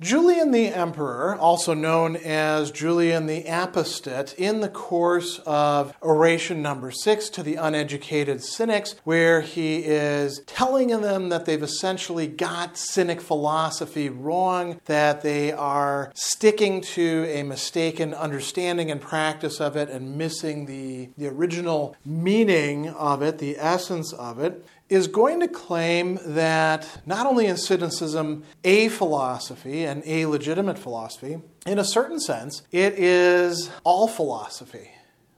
Julian the Emperor, also known as Julian the Apostate, in the course of Oration number 6 to the uneducated Cynics, where he is telling them that they've essentially got Cynic philosophy wrong, that they are sticking to a mistaken understanding and practice of it and missing the original meaning of it, the essence of it, is going to claim that not only is cynicism a philosophy and a legitimate philosophy, in a certain sense, it is all philosophy.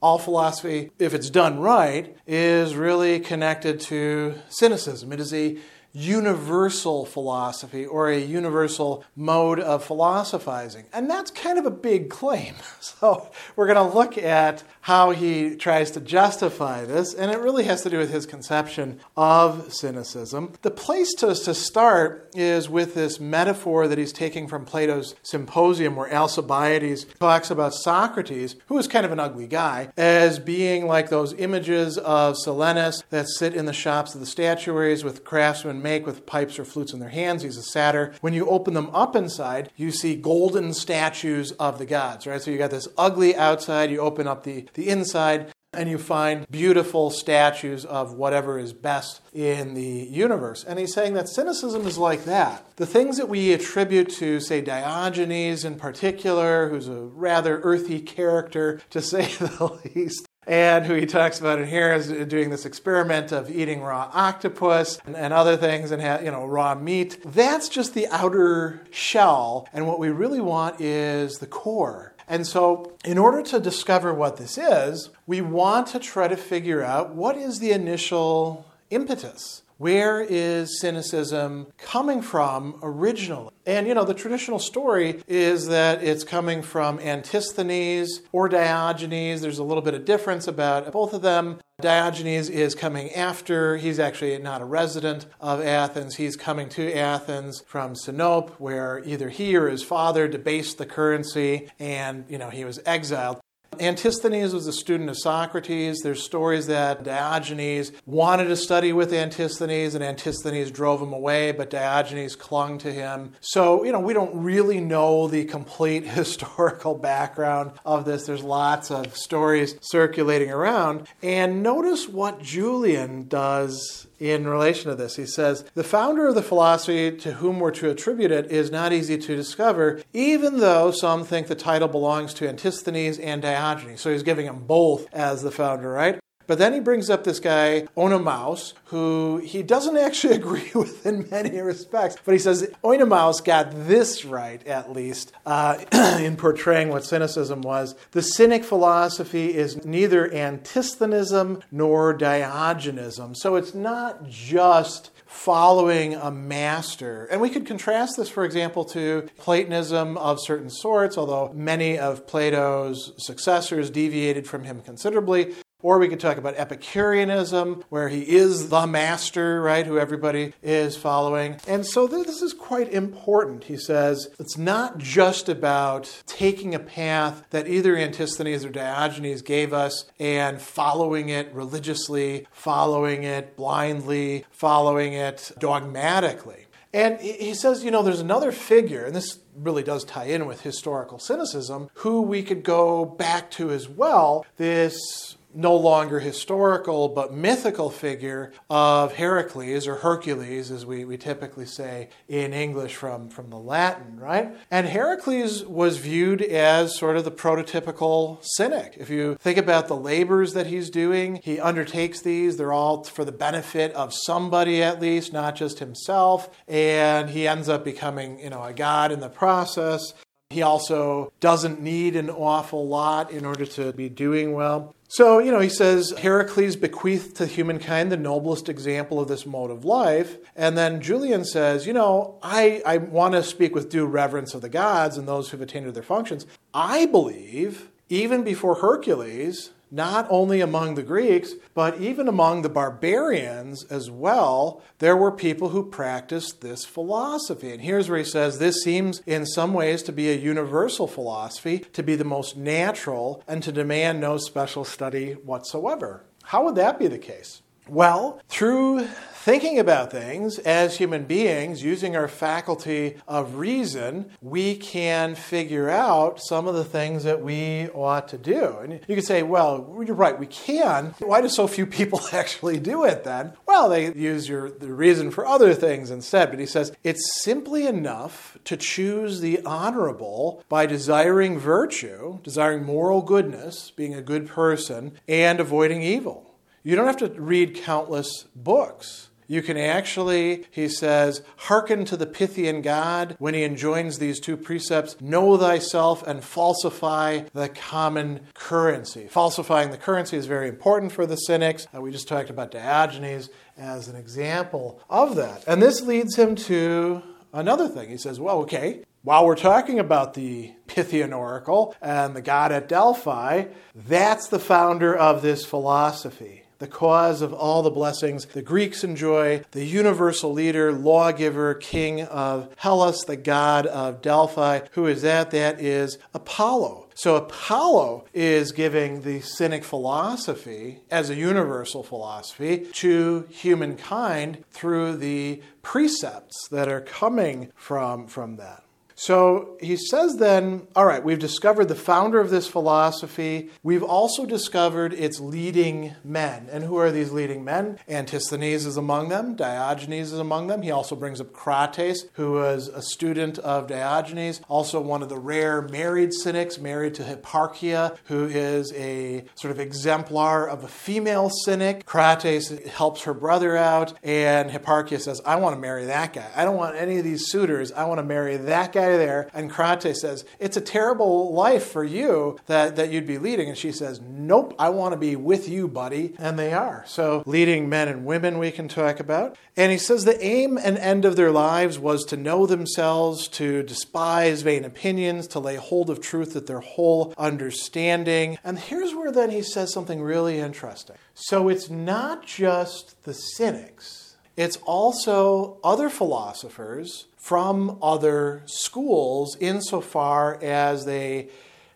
All philosophy, if it's done right, is really connected to cynicism. It is a universal philosophy or a universal mode of philosophizing. And that's kind of a big claim. So we're going to look at how he tries to justify this, and it really has to do with his conception of cynicism. The place to start is with this metaphor that he's taking from Plato's Symposium, where Alcibiades talks about Socrates, who is kind of an ugly guy, as being like those images of Silenus that sit in the shops of the statuaries with craftsmen make with pipes or flutes in their hands. He's a satyr. When you open them up inside, you see golden statues of the gods, right? So you got this ugly outside, you open up the inside, and you find beautiful statues of whatever is best in the universe. And he's saying that cynicism is like that. The things that we attribute to, say, Diogenes in particular, who's a rather earthy character, to say the least, and who he talks about in here is doing this experiment of eating raw octopus and other things and raw meat. That's just the outer shell, and what we really want is the core. And so, in order to discover what this is, we want to try to figure out what is the initial impetus. Where is cynicism coming from originally? And, the traditional story is that it's coming from Antisthenes or Diogenes. There's a little bit of difference about both of them. Diogenes is coming after. He's actually not a resident of Athens. He's coming to Athens from Sinope, where either he or his father debased the currency and, he was exiled. Antisthenes was a student of Socrates. There's stories that Diogenes wanted to study with Antisthenes, and Antisthenes drove him away, but Diogenes clung to him. So, we don't really know the complete historical background of this. There's lots of stories circulating around. And notice what Julian does in relation to this. He says, "The founder of the philosophy to whom we're to attribute it is not easy to discover, even though some think the title belongs to Antisthenes and Diogenes." So he's giving him both as the founder, right? But then he brings up this guy, Oenomaus, who he doesn't actually agree with in many respects. But he says Oenomaus got this right, at least, in portraying what cynicism was. "The Cynic philosophy is neither Antisthenism nor Diogenism." So it's not just following a master. And we could contrast this, for example, to Platonism of certain sorts, although many of Plato's successors deviated from him considerably. Or we could talk about Epicureanism, where he is the master, right, who everybody is following. And so this is quite important. He says it's not just about taking a path that either Antisthenes or Diogenes gave us and following it religiously, following it blindly, following it dogmatically. And he says, there's another figure, and this really does tie in with historical cynicism, who we could go back to as well, this no longer historical, but mythical figure of Heracles, or Hercules, as we typically say in English from the Latin, right? And Heracles was viewed as sort of the prototypical cynic. If you think about the labors that he's doing, he undertakes these. They're all for the benefit of somebody, at least, not just himself. And he ends up becoming, a god in the process. He also doesn't need an awful lot in order to be doing well. So, he says, Heracles bequeathed to humankind the noblest example of this mode of life. And then Julian says, I want to speak with due reverence of the gods and those who've attained to their functions. I believe, even before Hercules, not only among the Greeks, but even among the barbarians as well, there were people who practiced this philosophy. And here's where he says this seems in some ways to be a universal philosophy, to be the most natural, and to demand no special study whatsoever. How would that be the case? Well, through thinking about things as human beings, using our faculty of reason, we can figure out some of the things that we ought to do. And you could say, well, you're right, we can. Why do so few people actually do it then? Well, they use the reason for other things instead. But he says, it's simply enough to choose the honorable by desiring virtue, desiring moral goodness, being a good person, and avoiding evil. You don't have to read countless books. You can actually, he says, hearken to the Pythian god when he enjoins these two precepts, know thyself and falsify the common currency. Falsifying the currency is very important for the Cynics. We just talked about Diogenes as an example of that. And this leads him to another thing. He says, well, okay, while we're talking about the Pythian oracle and the god at Delphi, that's the founder of this philosophy. The cause of all the blessings the Greeks enjoy, the universal leader, lawgiver, king of Hellas, the god of Delphi. Who is that? That is Apollo. So Apollo is giving the Cynic philosophy as a universal philosophy to humankind through the precepts that are coming from that. So he says then, all right, we've discovered the founder of this philosophy. We've also discovered its leading men. And who are these leading men? Antisthenes is among them. Diogenes is among them. He also brings up Crates, who was a student of Diogenes, also one of the rare married Cynics, married to Hipparchia, who is a sort of exemplar of a female Cynic. Crates helps her brother out, and Hipparchia says, I want to marry that guy. I don't want any of these suitors. I want to marry that guy there. And Crates says, it's a terrible life for you that you'd be leading. And she says, nope, I want to be with you, buddy. And they are. So leading men and women we can talk about. And he says the aim and end of their lives was to know themselves, to despise vain opinions, to lay hold of truth with their whole understanding. And here's where then he says something really interesting. So it's not just the Cynics. It's also other philosophers from other schools insofar as they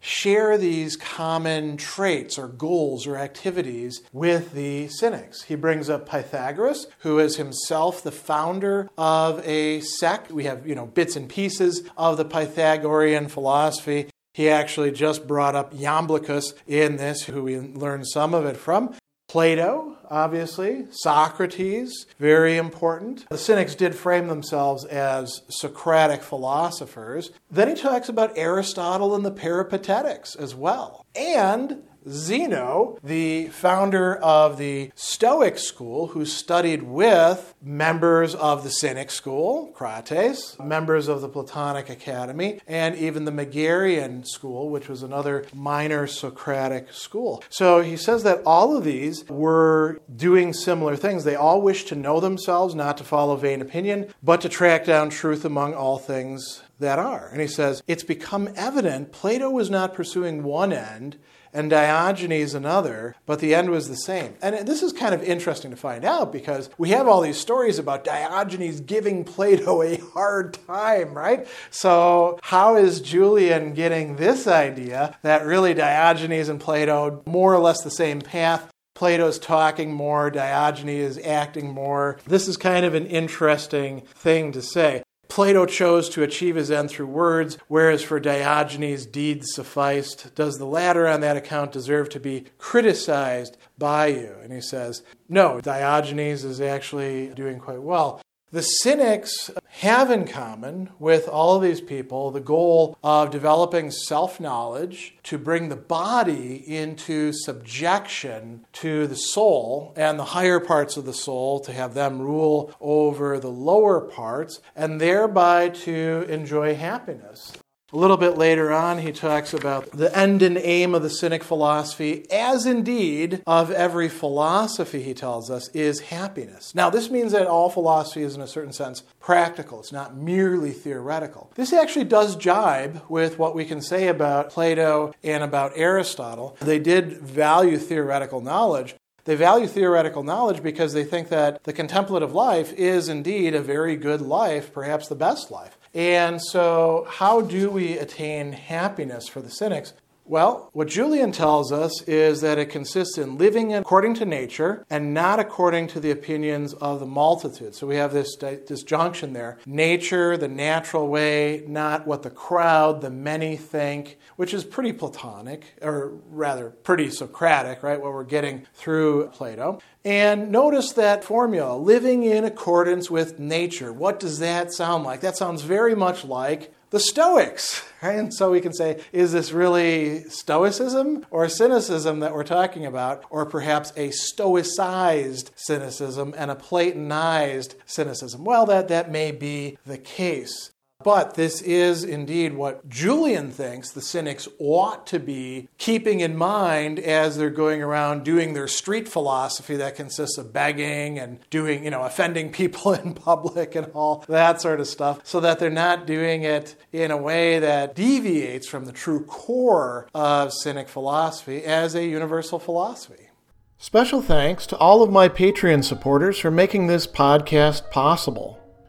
share these common traits or goals or activities with the Cynics. He brings up Pythagoras, who is himself the founder of a sect. We have, bits and pieces of the Pythagorean philosophy. He actually just brought up Iamblichus in this, who we learned some of it from. Plato, obviously, Socrates, very important. The Cynics did frame themselves as Socratic philosophers. Then he talks about Aristotle and the Peripatetics as well. And Zeno, the founder of the Stoic school, who studied with members of the Cynic school, Crates, members of the Platonic Academy, and even the Megarian school, which was another minor Socratic school. So he says that all of these were doing similar things. They all wished to know themselves, not to follow vain opinion, but to track down truth among all things that are. And he says, it's become evident Plato was not pursuing one end and Diogenes another, but the end was the same. And this is kind of interesting to find out because we have all these stories about Diogenes giving Plato a hard time, right? So how is Julian getting this idea that really Diogenes and Plato, more or less the same path? Plato's talking more, Diogenes is acting more. This is kind of an interesting thing to say. Plato chose to achieve his end through words, whereas for Diogenes deeds sufficed. Does the latter on that account deserve to be criticized by you? And he says, no, Diogenes is actually doing quite well. The Cynics have in common with all of these people the goal of developing self-knowledge to bring the body into subjection to the soul and the higher parts of the soul, to have them rule over the lower parts and thereby to enjoy happiness. A little bit later on, he talks about the end and aim of the Cynic philosophy, as indeed of every philosophy, he tells us, is happiness. Now, this means that all philosophy is, in a certain sense, practical. It's not merely theoretical. This actually does jibe with what we can say about Plato and about Aristotle. They did value theoretical knowledge. They value theoretical knowledge because they think that the contemplative life is indeed a very good life, perhaps the best life. And so how do we attain happiness for the Cynics? Well, what Julian tells us is that it consists in living according to nature and not according to the opinions of the multitude. So we have this disjunction there. Nature, the natural way, not what the crowd, the many think, which is pretty Platonic, or rather pretty Socratic, right? What we're getting through Plato. And notice that formula, living in accordance with nature. What does that sound like? That sounds very much like the Stoics, right? And so we can say, is this really Stoicism or cynicism that we're talking about, or perhaps a Stoicized cynicism and a Platonized cynicism? Well, that may be the case. But this is indeed what Julian thinks the Cynics ought to be keeping in mind as they're going around doing their street philosophy that consists of begging and doing, offending people in public and all that sort of stuff, so that they're not doing it in a way that deviates from the true core of Cynic philosophy as a universal philosophy. Special thanks to all of my Patreon supporters for making this podcast possible.